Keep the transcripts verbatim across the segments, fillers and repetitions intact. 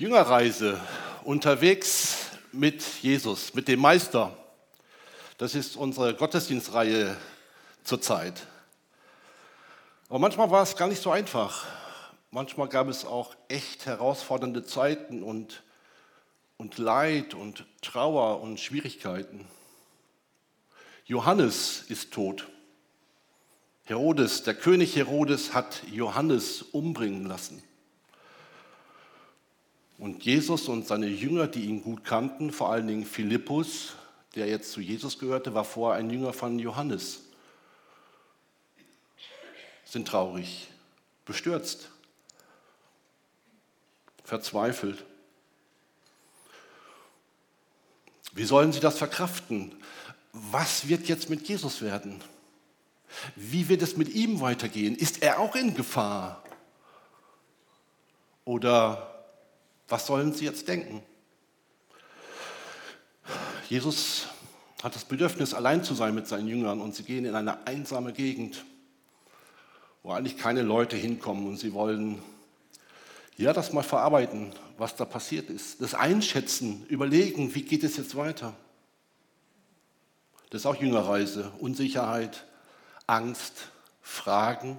Jüngerreise, unterwegs mit Jesus, mit dem Meister. Das ist unsere Gottesdienstreihe zurzeit. Aber manchmal war es gar nicht so einfach. Manchmal gab es auch echt herausfordernde Zeiten und, und Leid und Trauer und Schwierigkeiten. Johannes ist tot. Herodes, der König Herodes, hat Johannes umbringen lassen. Und Jesus und seine Jünger, die ihn gut kannten, vor allen Dingen Philippus, der jetzt zu Jesus gehörte, war vorher ein Jünger von Johannes, sind traurig, bestürzt, verzweifelt. Wie sollen sie das verkraften? Was wird jetzt mit Jesus werden? Wie wird es mit ihm weitergehen? Ist er auch in Gefahr? Oder was sollen sie jetzt denken? Jesus hat das Bedürfnis, allein zu sein mit seinen Jüngern, und sie gehen in eine einsame Gegend, wo eigentlich keine Leute hinkommen, und sie wollen ja das mal verarbeiten, was da passiert ist, das einschätzen, überlegen, wie geht es jetzt weiter. Das ist auch Jüngerreise, Unsicherheit, Angst, Fragen,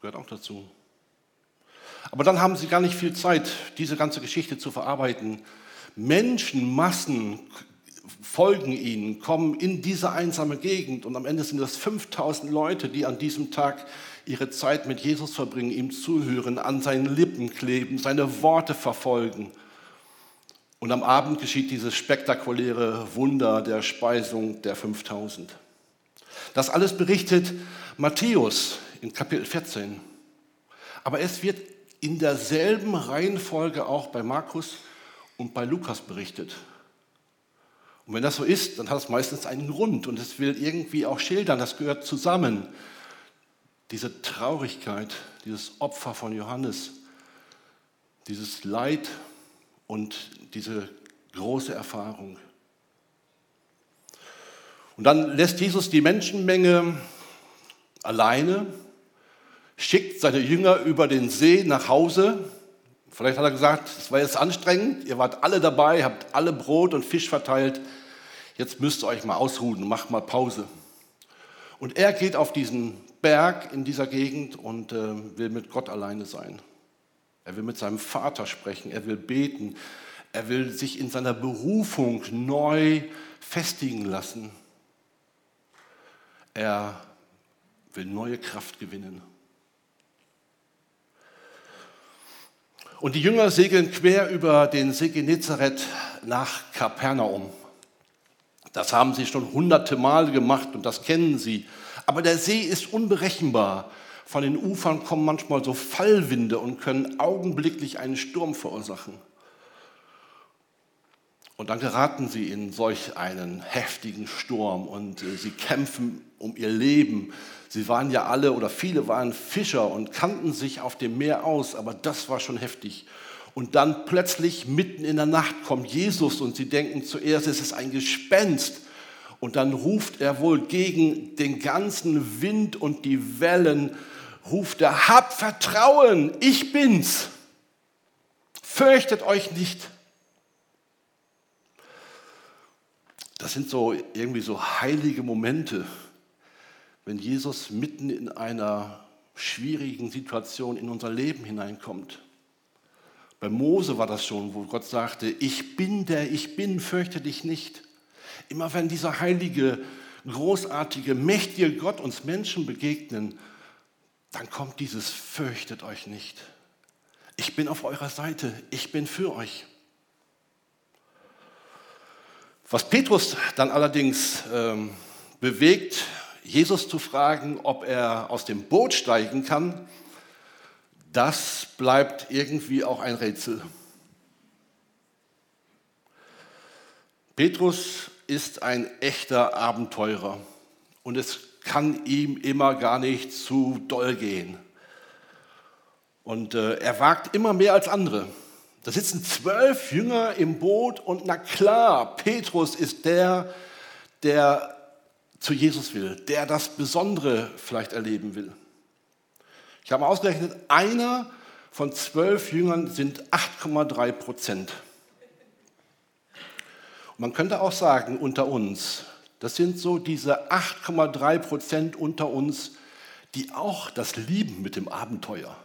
gehört auch dazu. Aber dann haben sie gar nicht viel Zeit, diese ganze Geschichte zu verarbeiten. Menschenmassen folgen ihnen, kommen in diese einsame Gegend, und am Ende sind das fünftausend Leute, die an diesem Tag ihre Zeit mit Jesus verbringen, ihm zuhören, an seinen Lippen kleben, seine Worte verfolgen. Und am Abend geschieht dieses spektakuläre Wunder der Speisung der fünftausend. Das alles berichtet Matthäus in Kapitel vierzehn. Aber es wird in derselben Reihenfolge auch bei Markus und bei Lukas berichtet. Und wenn das so ist, dann hat es meistens einen Grund, und es will irgendwie auch schildern, das gehört zusammen. Diese Traurigkeit, dieses Opfer von Johannes, dieses Leid und diese große Erfahrung. Und dann lässt Jesus die Menschenmenge alleine, schickt seine Jünger über den See nach Hause. Vielleicht hat er gesagt, es war jetzt anstrengend, ihr wart alle dabei, habt alle Brot und Fisch verteilt, jetzt müsst ihr euch mal ausruhen, macht mal Pause. Und er geht auf diesen Berg in dieser Gegend und äh, will mit Gott alleine sein. Er will mit seinem Vater sprechen, er will beten, er will sich in seiner Berufung neu festigen lassen. Er will neue Kraft gewinnen. Und die Jünger segeln quer über den See Genezareth nach Kapernaum. Das haben sie schon hunderte Mal gemacht, und das kennen sie. Aber der See ist unberechenbar. Von den Ufern kommen manchmal so Fallwinde und können augenblicklich einen Sturm verursachen. Und dann geraten sie in solch einen heftigen Sturm, und sie kämpfen um ihr Leben. Sie waren ja alle, oder viele waren Fischer und kannten sich auf dem Meer aus, aber das war schon heftig. Und dann plötzlich mitten in der Nacht kommt Jesus, und sie denken zuerst, es ist ein Gespenst. Und dann ruft er wohl gegen den ganzen Wind und die Wellen, ruft er, habt Vertrauen, ich bin's. Fürchtet euch nicht. Das sind so irgendwie so heilige Momente, wenn Jesus mitten in einer schwierigen Situation in unser Leben hineinkommt. Bei Mose war das schon, wo Gott sagte, ich bin der, ich bin, fürchte dich nicht. Immer wenn dieser heilige, großartige, mächtige Gott uns Menschen begegnen, dann kommt dieses fürchtet euch nicht. Ich bin auf eurer Seite, ich bin für euch. Was Petrus dann allerdings ähm, bewegt, Jesus zu fragen, ob er aus dem Boot steigen kann, das bleibt irgendwie auch ein Rätsel. Petrus ist ein echter Abenteurer, und es kann ihm immer gar nicht zu doll gehen. Und äh, er wagt immer mehr als andere. Da sitzen zwölf Jünger im Boot, und na klar, Petrus ist der, der zu Jesus will, der das Besondere vielleicht erleben will. Ich habe mal ausgerechnet, einer Von zwölf Jüngern sind acht Komma drei Prozent. Man könnte auch sagen, unter uns, das sind so diese acht Komma drei Prozent unter uns, die auch das lieben mit dem Abenteuer,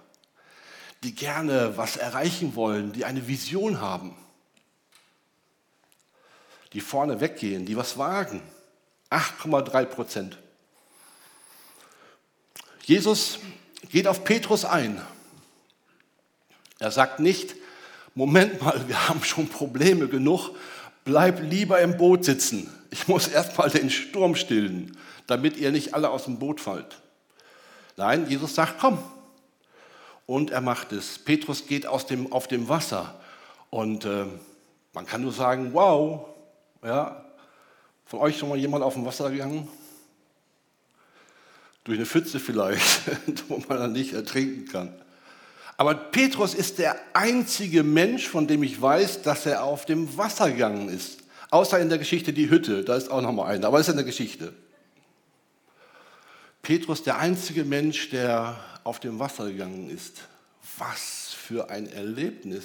die gerne was erreichen wollen, die eine Vision haben, die vorne weggehen, die was wagen. acht Komma drei Prozent. Jesus geht auf Petrus ein. Er sagt nicht, Moment mal, wir haben schon Probleme genug, bleib lieber im Boot sitzen. Ich muss erstmal den Sturm stillen, damit ihr nicht alle aus dem Boot fallt. Nein, Jesus sagt, komm. Und er macht es. Petrus geht aus dem, auf dem Wasser. Und äh, man kann nur sagen, wow. Ja, von euch schon mal jemand auf dem Wasser gegangen? Durch eine Pfütze vielleicht, wo man dann nicht ertrinken kann. Aber Petrus ist der einzige Mensch, von dem ich weiß, dass er auf dem Wasser gegangen ist. Außer in der Geschichte die Hütte, da ist auch noch mal einer, aber das ist eine Geschichte. Petrus, der einzige Mensch, der auf dem Wasser gegangen ist. Was für ein Erlebnis.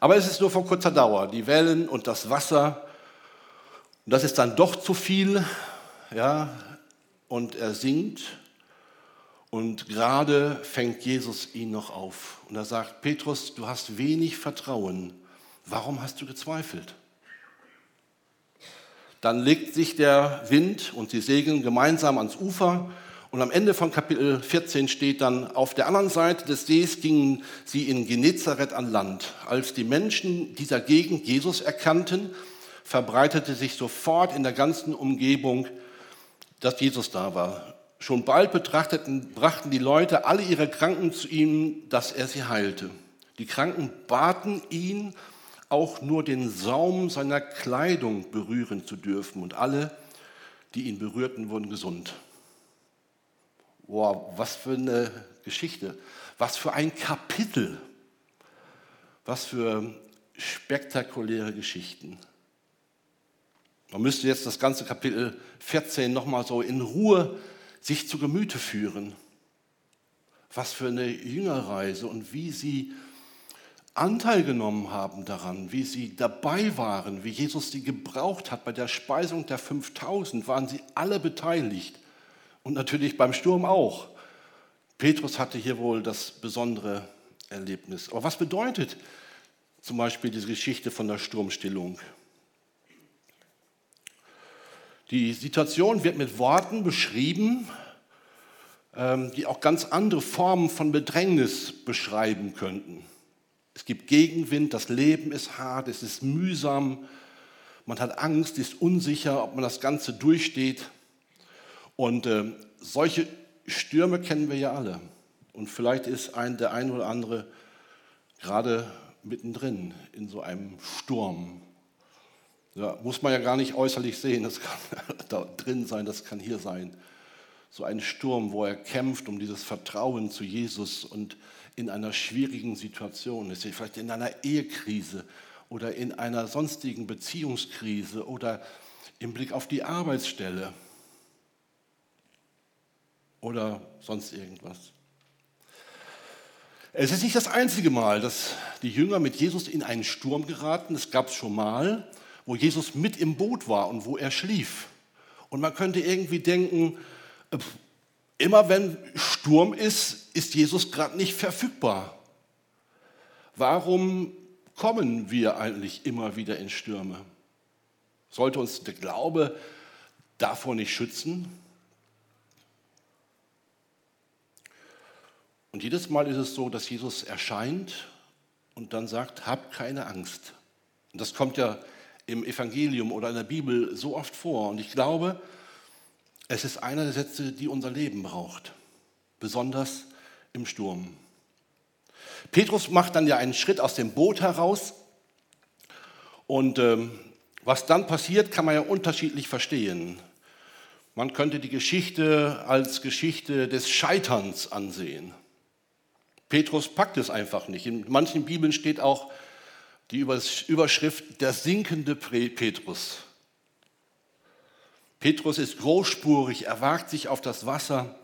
Aber es ist nur von kurzer Dauer. Die Wellen und das Wasser, und das ist dann doch zu viel. Ja, und er sinkt. Und gerade fängt Jesus ihn noch auf. Und er sagt, Petrus, du hast wenig Vertrauen. Warum hast du gezweifelt? Dann legt sich der Wind und sie segeln gemeinsam ans Ufer. Und am Ende von Kapitel vierzehn steht dann, auf der anderen Seite des Sees gingen sie in Genezareth an Land. Als die Menschen dieser Gegend Jesus erkannten, verbreitete sich sofort in der ganzen Umgebung, dass Jesus da war. Schon bald betrachteten, brachten die Leute alle ihre Kranken zu ihm, dass er sie heilte. Die Kranken baten ihn, auch nur den Saum seiner Kleidung berühren zu dürfen. Und alle, die ihn berührten, wurden gesund. Wow, was für eine Geschichte. Was für ein Kapitel. Was für spektakuläre Geschichten. Man müsste jetzt das ganze Kapitel vierzehn nochmal so in Ruhe sich zu Gemüte führen. Was für eine Jüngerreise und wie sie Anteil genommen haben daran, wie sie dabei waren, wie Jesus sie gebraucht hat. Bei der Speisung der fünftausend waren sie alle beteiligt und natürlich beim Sturm auch. Petrus hatte hier wohl das besondere Erlebnis. Aber was bedeutet zum Beispiel diese Geschichte von der Sturmstillung? Die Situation wird mit Worten beschrieben, die auch ganz andere Formen von Bedrängnis beschreiben könnten. Es gibt Gegenwind, das Leben ist hart, es ist mühsam, man hat Angst, ist unsicher, ob man das Ganze durchsteht. Und äh, solche Stürme kennen wir ja alle. Und vielleicht ist ein, der ein oder andere gerade mittendrin in so einem Sturm. Ja, muss man ja gar nicht äußerlich sehen, das kann da drin sein, das kann hier sein. So ein Sturm, wo er kämpft um dieses Vertrauen zu Jesus und in einer schwierigen Situation ist, vielleicht in einer Ehekrise oder in einer sonstigen Beziehungskrise oder im Blick auf die Arbeitsstelle oder sonst irgendwas. Es ist nicht das einzige Mal, dass die Jünger mit Jesus in einen Sturm geraten. Es gab es schon mal, wo Jesus mit im Boot war und wo er schlief. Und man könnte irgendwie denken, immer wenn Sturm ist, ist Jesus gerade nicht verfügbar. Warum kommen wir eigentlich immer wieder in Stürme? Sollte uns der Glaube davor nicht schützen? Und jedes Mal ist es so, dass Jesus erscheint und dann sagt, hab keine Angst. Und das kommt ja im Evangelium oder in der Bibel so oft vor. Und ich glaube, es ist einer der Sätze, die unser Leben braucht, besonders im Sturm. Petrus macht dann ja einen Schritt aus dem Boot heraus. Und ähm, was dann passiert, kann man ja unterschiedlich verstehen. Man könnte die Geschichte als Geschichte des Scheiterns ansehen. Petrus packt es einfach nicht. In manchen Bibeln steht auch die Überschrift, der sinkende Petrus. Petrus ist großspurig, er wagt sich auf das Wasser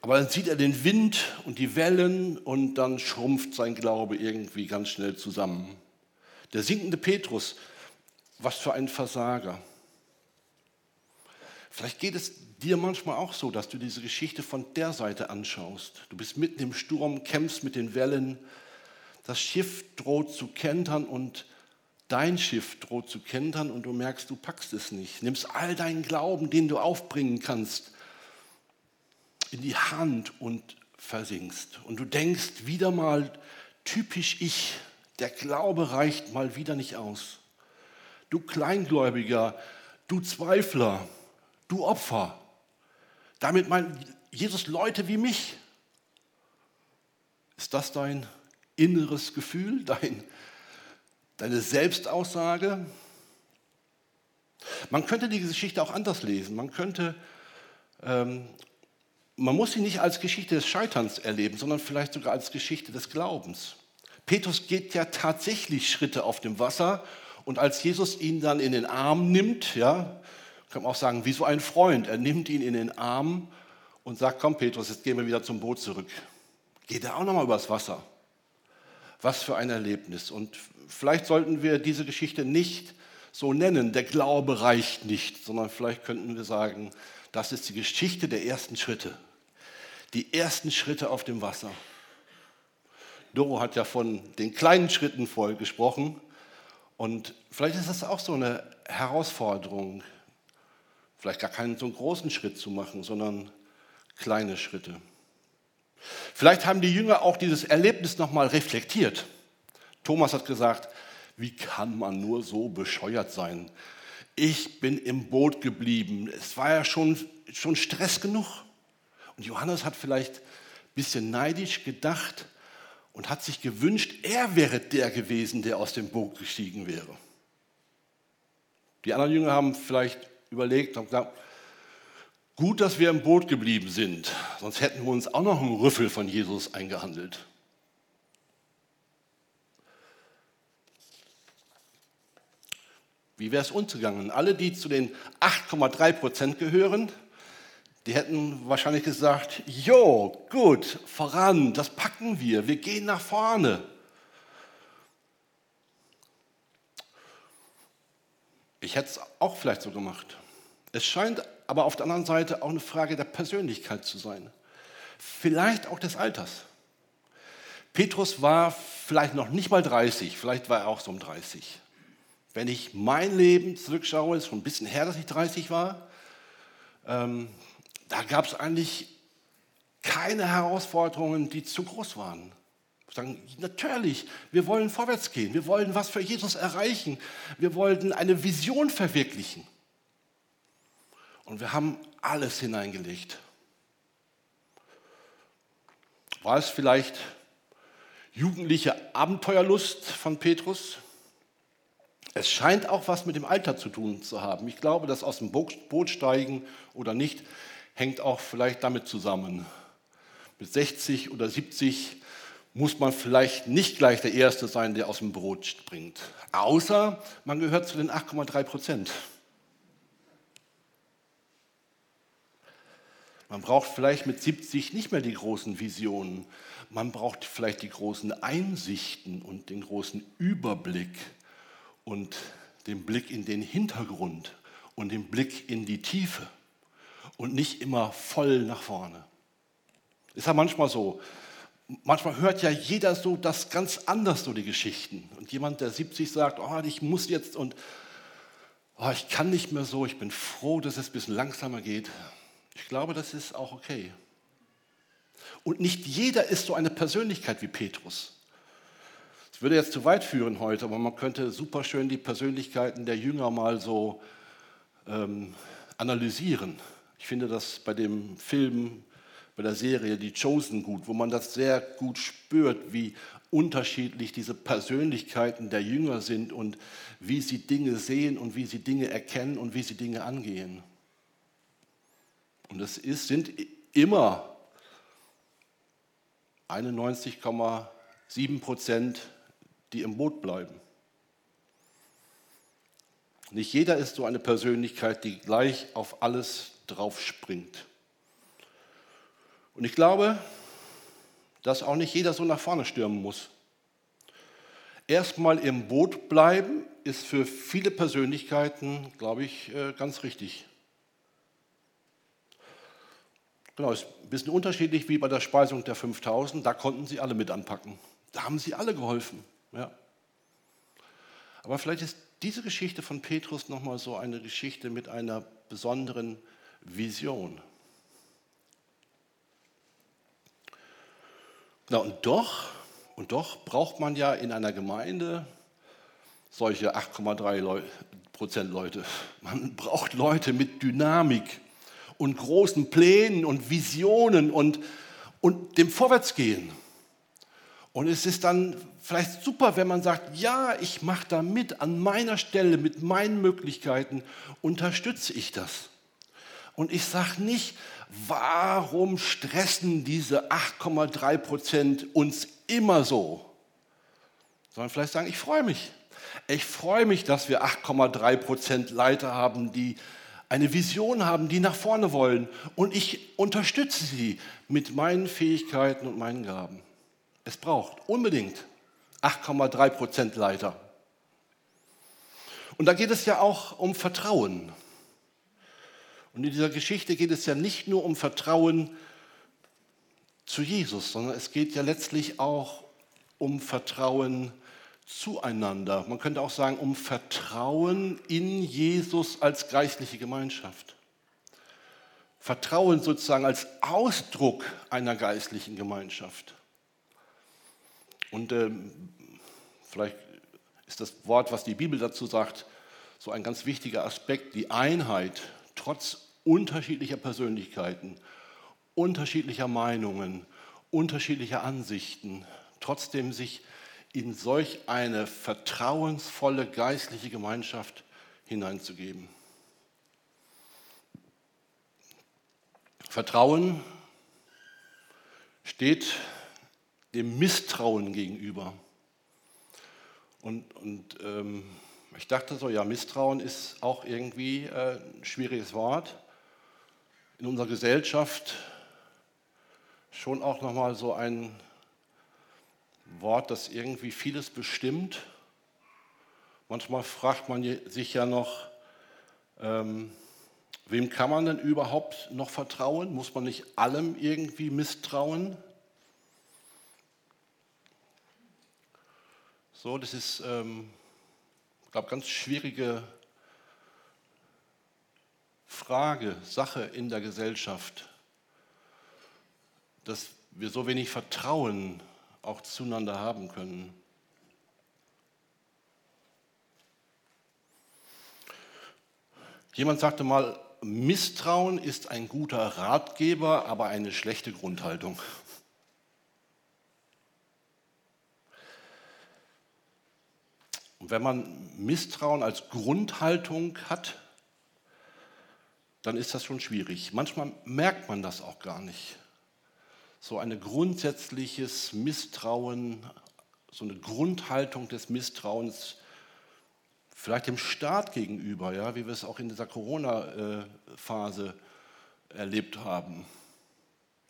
Aber dann sieht er den Wind und die Wellen und dann schrumpft sein Glaube irgendwie ganz schnell zusammen. Der sinkende Petrus, was für ein Versager. Vielleicht geht es dir manchmal auch so, dass du diese Geschichte von der Seite anschaust. Du bist mitten im Sturm, kämpfst mit den Wellen. Das Schiff droht zu kentern und dein Schiff droht zu kentern und du merkst, du packst es nicht. Nimmst all deinen Glauben, den du aufbringen kannst, in die Hand und versinkst. Und du denkst wieder mal, typisch ich, der Glaube reicht mal wieder nicht aus. Du Kleingläubiger, du Zweifler, du Opfer. Damit meint Jesus Leute wie mich. Ist das dein inneres Gefühl, dein, deine Selbstaussage? Man könnte die Geschichte auch anders lesen. Man könnte... Ähm, Man muss sie nicht als Geschichte des Scheiterns erleben, sondern vielleicht sogar als Geschichte des Glaubens. Petrus geht ja tatsächlich Schritte auf dem Wasser und als Jesus ihn dann in den Arm nimmt, ja, kann man auch sagen, wie so ein Freund, er nimmt ihn in den Arm und sagt, komm Petrus, jetzt gehen wir wieder zum Boot zurück. Geht er auch nochmal übers Wasser. Was für ein Erlebnis. Und vielleicht sollten wir diese Geschichte nicht so nennen, der Glaube reicht nicht, sondern vielleicht könnten wir sagen, das ist die Geschichte der ersten Schritte. Die ersten Schritte auf dem Wasser. Doro hat ja von den kleinen Schritten vorher gesprochen. Und vielleicht ist das auch so eine Herausforderung, vielleicht gar keinen so einen großen Schritt zu machen, sondern kleine Schritte. Vielleicht haben die Jünger auch dieses Erlebnis nochmal reflektiert. Thomas hat gesagt, wie kann man nur so bescheuert sein? Ich bin im Boot geblieben. Es war ja schon, schon Stress genug. Und Johannes hat vielleicht ein bisschen neidisch gedacht und hat sich gewünscht, er wäre der gewesen, der aus dem Boot gestiegen wäre. Die anderen Jünger haben vielleicht überlegt, haben gesagt, gut, dass wir im Boot geblieben sind, sonst hätten wir uns auch noch einen Rüffel von Jesus eingehandelt. Wie wäre es uns gegangen? Alle, die zu den acht Komma drei Prozent gehören, die hätten wahrscheinlich gesagt, jo, gut, voran, das packen wir, wir gehen nach vorne. Ich hätte es auch vielleicht so gemacht. Es scheint aber auf der anderen Seite auch eine Frage der Persönlichkeit zu sein. Vielleicht auch des Alters. Petrus war vielleicht noch nicht mal dreißig, vielleicht war er auch so um dreißig. Wenn ich mein Leben zurückschaue, ist schon ein bisschen her, dass ich dreißig war, ähm, da gab es eigentlich keine Herausforderungen, die zu groß waren. Ich sage, natürlich, wir wollen vorwärts gehen, wir wollen was für Jesus erreichen, wir wollten eine Vision verwirklichen. Und wir haben alles hineingelegt. War es vielleicht jugendliche Abenteuerlust von Petrus? Es scheint auch was mit dem Alter zu tun zu haben. Ich glaube, das aus dem Boot steigen oder nicht, hängt auch vielleicht damit zusammen. Mit sechzig oder siebzig muss man vielleicht nicht gleich der Erste sein, der aus dem Boot springt. Außer man gehört zu den acht Komma drei Prozent. Man braucht vielleicht mit siebzig nicht mehr die großen Visionen. Man braucht vielleicht die großen Einsichten und den großen Überblick. Und den Blick in den Hintergrund und den Blick in die Tiefe und nicht immer voll nach vorne. Ist ja manchmal so. Manchmal hört ja jeder so das ganz anders, so die Geschichten. Und jemand, der siebzig sagt, oh, ich muss jetzt und oh, ich kann nicht mehr so, ich bin froh, dass es ein bisschen langsamer geht. Ich glaube, das ist auch okay. Und nicht jeder ist so eine Persönlichkeit wie Petrus. Ich würde jetzt zu weit führen heute, aber man könnte super schön die Persönlichkeiten der Jünger mal so ähm, analysieren. Ich finde das bei dem Film, bei der Serie Die Chosen gut, wo man das sehr gut spürt, wie unterschiedlich diese Persönlichkeiten der Jünger sind und wie sie Dinge sehen und wie sie Dinge erkennen und wie sie Dinge angehen. Und es ist, sind immer einundneunzig Komma sieben Prozent die im Boot bleiben. Nicht jeder ist so eine Persönlichkeit, die gleich auf alles drauf springt. Und ich glaube, dass auch nicht jeder so nach vorne stürmen muss. Erstmal im Boot bleiben ist für viele Persönlichkeiten, glaube ich, ganz richtig. Genau, ist ein bisschen unterschiedlich wie bei der Speisung der fünftausend, da konnten sie alle mit anpacken. Da haben sie alle geholfen. Ja. Aber vielleicht ist diese Geschichte von Petrus nochmal so eine Geschichte mit einer besonderen Vision. Na und doch, und doch braucht man ja in einer Gemeinde solche acht Komma drei Prozent Leute. Man braucht Leute mit Dynamik und großen Plänen und Visionen und, und dem Vorwärtsgehen. Und es ist dann vielleicht super, wenn man sagt, ja, ich mache da mit, an meiner Stelle, mit meinen Möglichkeiten unterstütze ich das. Und ich sage nicht, warum stressen diese acht Komma drei Prozent uns immer so? Sondern vielleicht sagen, ich freue mich. Ich freue mich, dass wir acht Komma drei Prozent Leiter haben, die eine Vision haben, die nach vorne wollen. Und ich unterstütze sie mit meinen Fähigkeiten und meinen Gaben. Es braucht unbedingt acht Komma drei Prozent Leiter. Und da geht es ja auch um Vertrauen. Und in dieser Geschichte geht es ja nicht nur um Vertrauen zu Jesus, sondern es geht ja letztlich auch um Vertrauen zueinander. Man könnte auch sagen, um Vertrauen in Jesus als geistliche Gemeinschaft. Vertrauen sozusagen als Ausdruck einer geistlichen Gemeinschaft. Und ähm, vielleicht ist das Wort, was die Bibel dazu sagt, so ein ganz wichtiger Aspekt, die Einheit trotz unterschiedlicher Persönlichkeiten, unterschiedlicher Meinungen, unterschiedlicher Ansichten, trotzdem sich in solch eine vertrauensvolle geistliche Gemeinschaft hineinzugeben. Vertrauen steht dem Misstrauen gegenüber. Und, und ähm, ich dachte so, ja, Misstrauen ist auch irgendwie äh, ein schwieriges Wort. In unserer Gesellschaft schon auch nochmal so ein Wort, das irgendwie vieles bestimmt. Manchmal fragt man sich ja noch, ähm, wem kann man denn überhaupt noch vertrauen? Muss man nicht allem irgendwie misstrauen? So, das ist, ähm, ich glaube, ganz schwierige Frage, Sache in der Gesellschaft, dass wir so wenig Vertrauen auch zueinander haben können. Jemand sagte mal, Misstrauen ist ein guter Ratgeber, aber eine schlechte Grundhaltung. Und wenn man Misstrauen als Grundhaltung hat, dann ist das schon schwierig. Manchmal merkt man das auch gar nicht. So ein grundsätzliches Misstrauen, so eine Grundhaltung des Misstrauens, vielleicht dem Staat gegenüber, ja, wie wir es auch in dieser Corona-Phase erlebt haben.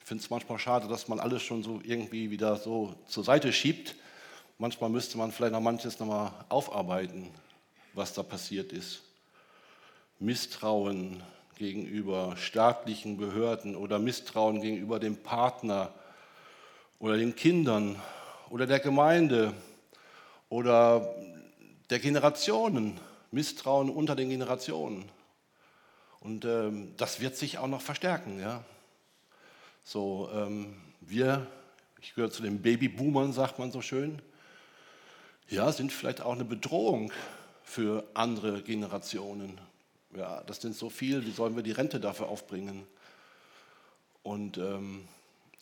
Ich finde es manchmal schade, dass man alles schon so irgendwie wieder so zur Seite schiebt. Manchmal müsste man vielleicht noch manches nochmal aufarbeiten, was da passiert ist. Misstrauen gegenüber staatlichen Behörden oder Misstrauen gegenüber dem Partner oder den Kindern oder der Gemeinde oder der Generationen. Misstrauen unter den Generationen. Und ähm, das wird sich auch noch verstärken. Ja? So, ähm, wir, ich gehöre zu den Babyboomern, sagt man so schön, ja, sind vielleicht auch eine Bedrohung für andere Generationen. Ja, das sind so viele, wie sollen wir die Rente dafür aufbringen? Und ähm,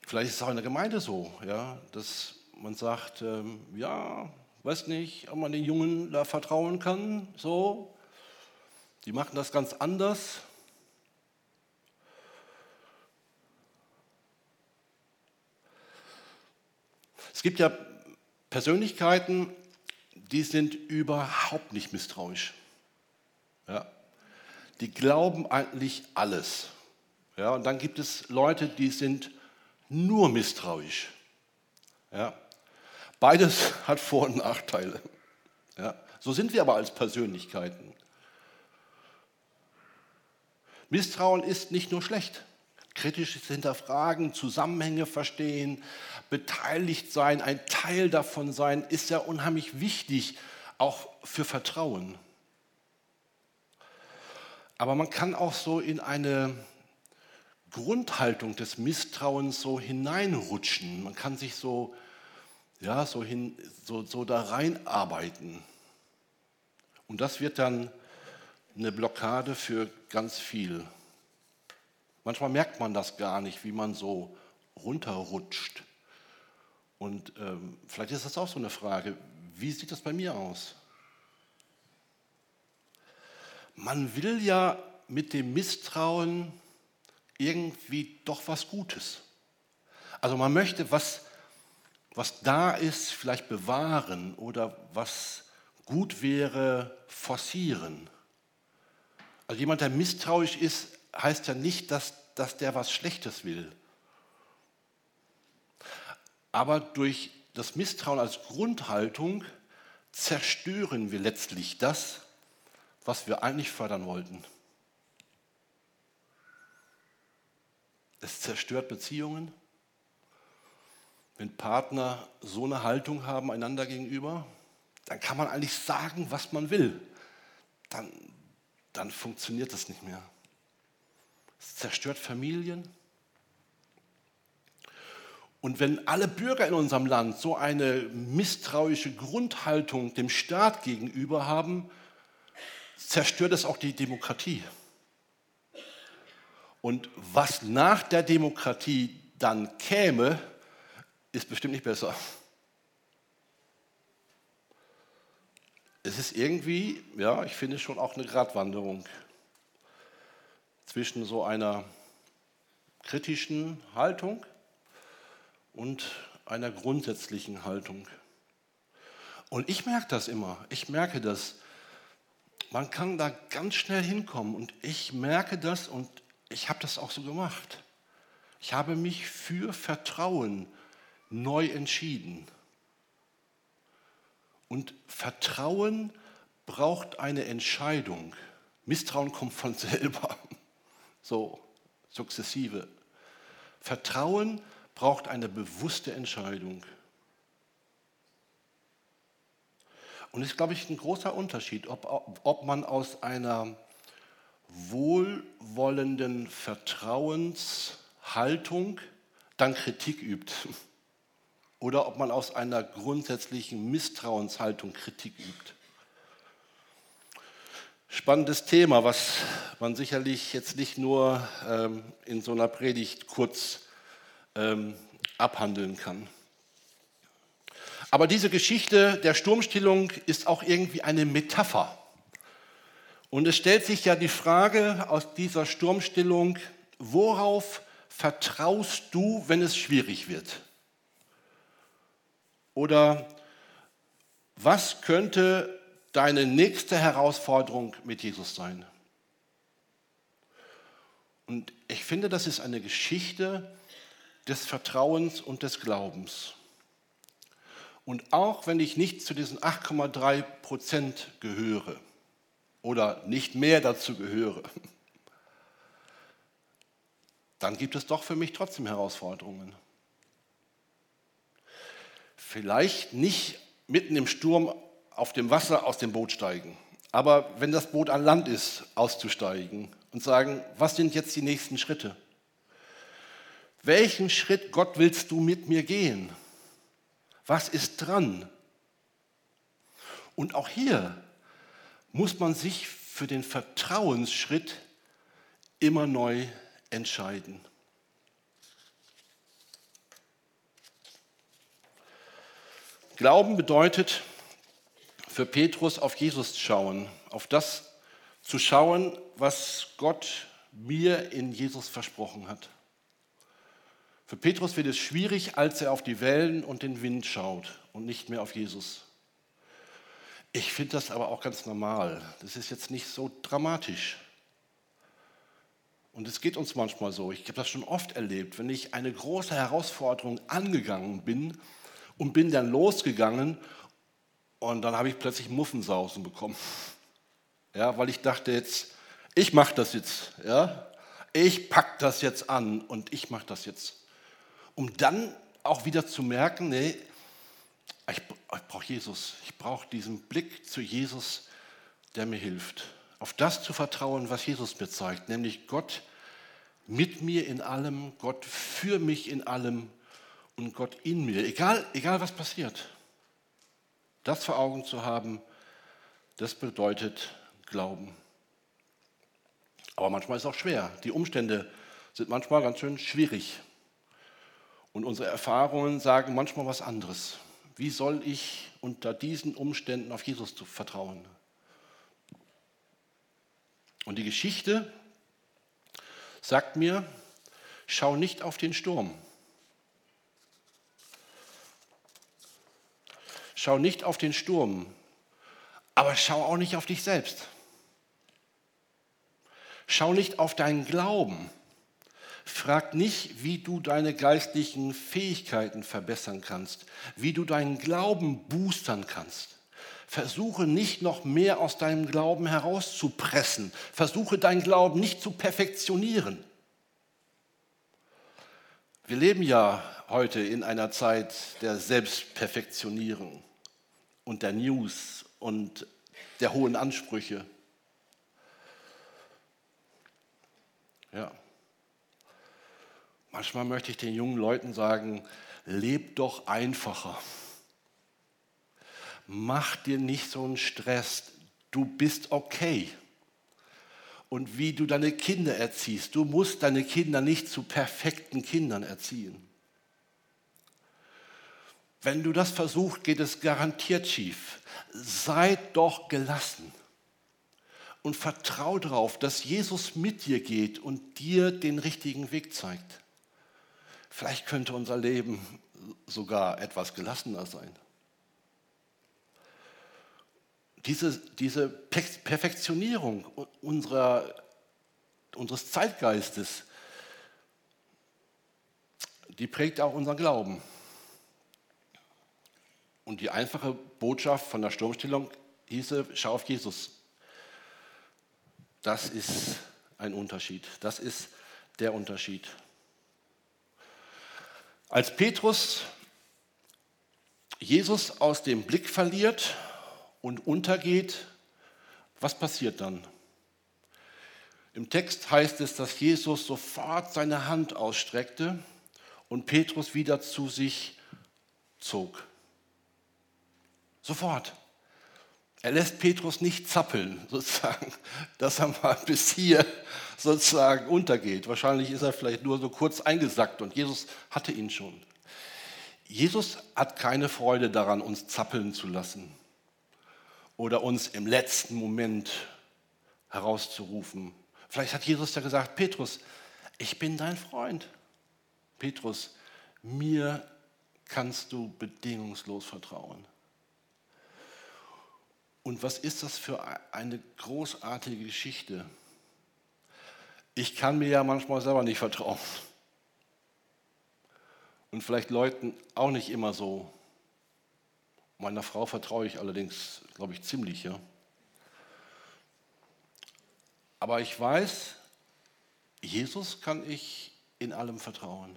vielleicht ist es auch in der Gemeinde so, ja, dass man sagt, ähm, ja, weiß nicht, ob man den Jungen da vertrauen kann, so. Die machen das ganz anders. Es gibt ja Persönlichkeiten, die sind überhaupt nicht misstrauisch. Ja. Die glauben eigentlich alles. Ja, und dann gibt es Leute, die sind nur misstrauisch. Ja. Beides hat Vor- und Nachteile. Ja. So sind wir aber als Persönlichkeiten. Misstrauen ist nicht nur schlecht. Kritisches Hinterfragen, Zusammenhänge verstehen, beteiligt sein, ein Teil davon sein, ist ja unheimlich wichtig, auch für Vertrauen. Aber man kann auch so in eine Grundhaltung des Misstrauens so hineinrutschen. Man kann sich so, ja, so, hin, so, so da reinarbeiten. Und das wird dann eine Blockade für ganz viel. Manchmal merkt man das gar nicht, wie man so runterrutscht. Und ähm, vielleicht ist das auch so eine Frage, wie sieht das bei mir aus? Man will ja mit dem Misstrauen irgendwie doch was Gutes. Also man möchte, was, was da ist, vielleicht bewahren oder was gut wäre, forcieren. Also jemand, der misstrauisch ist, heißt ja nicht, dass, dass der was Schlechtes will. Aber durch das Misstrauen als Grundhaltung zerstören wir letztlich das, was wir eigentlich fördern wollten. Es zerstört Beziehungen, wenn Partner so eine Haltung haben einander gegenüber, dann kann man eigentlich sagen, was man will. Dann, dann funktioniert das nicht mehr. Es zerstört Familien. Und wenn alle Bürger in unserem Land so eine misstrauische Grundhaltung dem Staat gegenüber haben, zerstört es auch die Demokratie. Und was nach der Demokratie dann käme, ist bestimmt nicht besser. Es ist irgendwie, ja, ich finde schon auch eine Gratwanderung zwischen so einer kritischen Haltung und einer grundsätzlichen Haltung. Und ich merke das immer, ich merke das. Man kann da ganz schnell hinkommen und ich merke das und ich habe das auch so gemacht. Ich habe mich für Vertrauen neu entschieden. Und Vertrauen braucht eine Entscheidung. Misstrauen kommt von selber. So, sukzessive. Vertrauen braucht eine bewusste Entscheidung. Und es ist, glaube ich, ein großer Unterschied, ob, ob, ob man aus einer wohlwollenden Vertrauenshaltung dann Kritik übt oder ob man aus einer grundsätzlichen Misstrauenshaltung Kritik übt. Spannendes Thema, was man sicherlich jetzt nicht nur ähm, in so einer Predigt kurz ähm, abhandeln kann. Aber diese Geschichte der Sturmstillung ist auch irgendwie eine Metapher. Und es stellt sich ja die Frage aus dieser Sturmstillung, worauf vertraust du, wenn es schwierig wird? Oder was könnte deine nächste Herausforderung mit Jesus sein? Und ich finde, das ist eine Geschichte des Vertrauens und des Glaubens. Und auch wenn ich nicht zu diesen acht Komma drei Prozent gehöre oder nicht mehr dazu gehöre, dann gibt es doch für mich trotzdem Herausforderungen. Vielleicht nicht mitten im Sturm auf dem Wasser aus dem Boot steigen, aber wenn das Boot an Land ist, auszusteigen und sagen, was sind jetzt die nächsten Schritte? Welchen Schritt, Gott, willst du mit mir gehen? Was ist dran? Und auch hier muss man sich für den Vertrauensschritt immer neu entscheiden. Glauben bedeutet, für Petrus auf Jesus schauen, auf das zu schauen, was Gott mir in Jesus versprochen hat. Für Petrus wird es schwierig, als er auf die Wellen und den Wind schaut und nicht mehr auf Jesus. Ich finde das aber auch ganz normal. Das ist jetzt nicht so dramatisch. Und es geht uns manchmal so, ich habe das schon oft erlebt, wenn ich eine große Herausforderung angegangen bin und bin dann losgegangen und dann habe ich plötzlich Muffensausen bekommen. Ja, weil ich dachte jetzt, ich mache das jetzt, ja? Ich packe das jetzt an und ich mache das jetzt. Um dann auch wieder zu merken, nee, ich, ich brauche Jesus, ich brauche diesen Blick zu Jesus, der mir hilft. Auf das zu vertrauen, was Jesus mir zeigt, nämlich Gott mit mir in allem, Gott für mich in allem und Gott in mir, egal, egal was passiert. Das vor Augen zu haben, das bedeutet Glauben. Aber manchmal ist es auch schwer. Die Umstände sind manchmal ganz schön schwierig. Und unsere Erfahrungen sagen manchmal was anderes. Wie soll ich unter diesen Umständen auf Jesus zu vertrauen? Und die Geschichte sagt mir, schau nicht auf den Sturm. Schau nicht auf den Sturm, aber schau auch nicht auf dich selbst. Schau nicht auf deinen Glauben. Frag nicht, wie du deine geistlichen Fähigkeiten verbessern kannst, wie du deinen Glauben boostern kannst. Versuche nicht noch mehr aus deinem Glauben herauszupressen. Versuche deinen Glauben nicht zu perfektionieren. Wir leben ja heute in einer Zeit der Selbstperfektionierung und der News und der hohen Ansprüche. Ja. Manchmal möchte ich den jungen Leuten sagen, lebt doch einfacher. Mach dir nicht so einen Stress, du bist okay. Und wie du deine Kinder erziehst, du musst deine Kinder nicht zu perfekten Kindern erziehen. Wenn du das versuchst, geht es garantiert schief. Seid doch gelassen und vertrau darauf, dass Jesus mit dir geht und dir den richtigen Weg zeigt. Vielleicht könnte unser Leben sogar etwas gelassener sein. Diese, diese Perfektionierung unserer, unseres Zeitgeistes, die prägt auch unseren Glauben. Und die einfache Botschaft von der Sturmstillung hieße, schau auf Jesus. Das ist ein Unterschied. Das ist der Unterschied. Als Petrus Jesus aus dem Blick verliert und untergeht, was passiert dann? Im Text heißt es, dass Jesus sofort seine Hand ausstreckte und Petrus wieder zu sich zog. Sofort. Er lässt Petrus nicht zappeln, sozusagen, dass er mal bis hier sozusagen untergeht. Wahrscheinlich ist er vielleicht nur so kurz eingesackt und Jesus hatte ihn schon. Jesus hat keine Freude daran, uns zappeln zu lassen. Oder uns im letzten Moment herauszurufen. Vielleicht hat Jesus ja gesagt, Petrus, ich bin dein Freund. Petrus, mir kannst du bedingungslos vertrauen. Und was ist das für eine großartige Geschichte? Ich kann mir ja manchmal selber nicht vertrauen. Und vielleicht Leuten auch nicht immer so. Meiner Frau vertraue ich allerdings, glaube ich, ziemlich. Ja. Aber ich weiß, Jesus kann ich in allem vertrauen.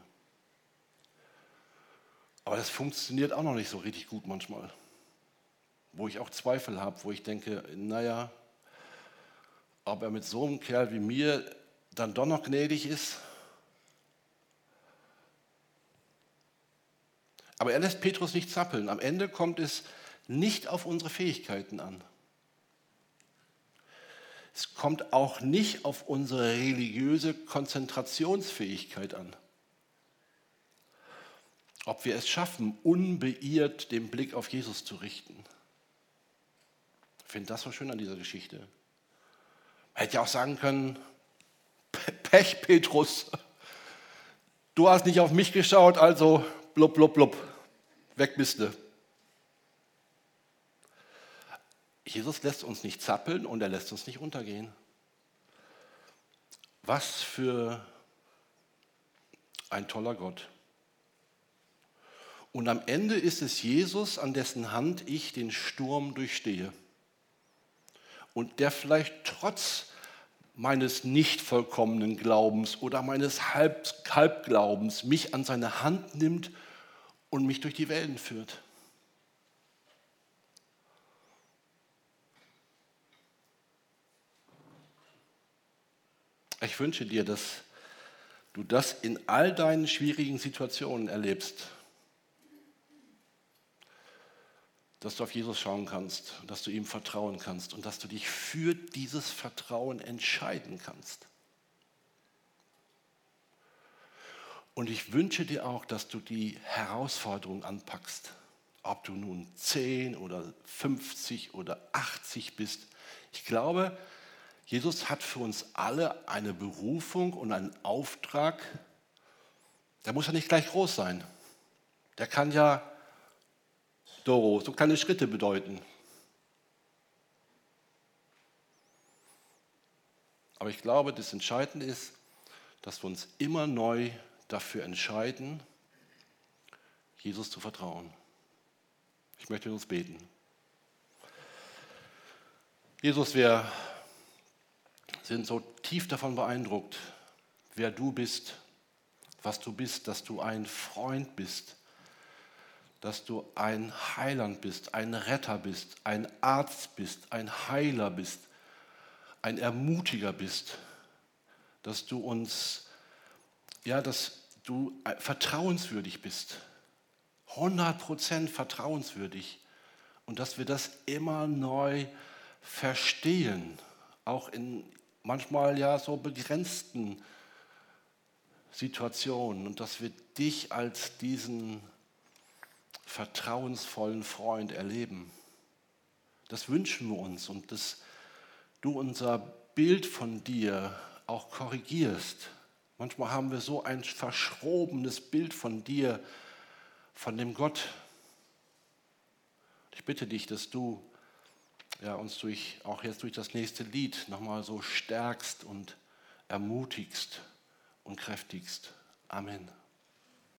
Aber das funktioniert auch noch nicht so richtig gut manchmal. Wo ich auch Zweifel habe, wo ich denke, naja, ob er mit so einem Kerl wie mir dann doch noch gnädig ist. Aber er lässt Petrus nicht zappeln. Am Ende kommt es nicht auf unsere Fähigkeiten an. Es kommt auch nicht auf unsere religiöse Konzentrationsfähigkeit an. Ob wir es schaffen, unbeirrt den Blick auf Jesus zu richten. Ich finde das so schön an dieser Geschichte. Man hätte ja auch sagen können, Pech, Petrus. Du hast nicht auf mich geschaut, also blub, blub, blub. Weg bist du. Jesus lässt uns nicht zappeln und er lässt uns nicht untergehen. Was für ein toller Gott. Und am Ende ist es Jesus, an dessen Hand ich den Sturm durchstehe. Und der vielleicht trotz meines nicht vollkommenen Glaubens oder meines Halb- Halbglaubens mich an seine Hand nimmt und mich durch die Wellen führt. Ich wünsche dir, dass du das in all deinen schwierigen Situationen erlebst. Dass du auf Jesus schauen kannst, dass du ihm vertrauen kannst und dass du dich für dieses Vertrauen entscheiden kannst. Und ich wünsche dir auch, dass du die Herausforderung anpackst. Ob du nun zehn oder fünfzig oder achtzig bist. Ich glaube, Jesus hat für uns alle eine Berufung und einen Auftrag. Der muss ja nicht gleich groß sein. Der kann ja Doro, so kleine Schritte bedeuten. Aber ich glaube, das Entscheidende ist, dass wir uns immer neu dafür entscheiden, Jesus zu vertrauen. Ich möchte mit uns beten. Jesus, wir sind so tief davon beeindruckt, wer du bist, was du bist, dass du ein Freund bist, dass du ein Heiland bist, ein Retter bist, ein Arzt bist, ein Heiler bist, ein Ermutiger bist, dass du uns, ja, dass du vertrauenswürdig bist, hundert Prozent vertrauenswürdig und dass wir das immer neu verstehen, auch in manchmal ja so begrenzten Situationen und dass wir dich als diesen vertrauensvollen Freund erleben. Das wünschen wir uns und dass du unser Bild von dir auch korrigierst. Manchmal haben wir so ein verschrobenes Bild von dir, von dem Gott. Ich bitte dich, dass du ja, uns durch, auch jetzt durch das nächste Lied nochmal so stärkst und ermutigst und kräftigst. Amen.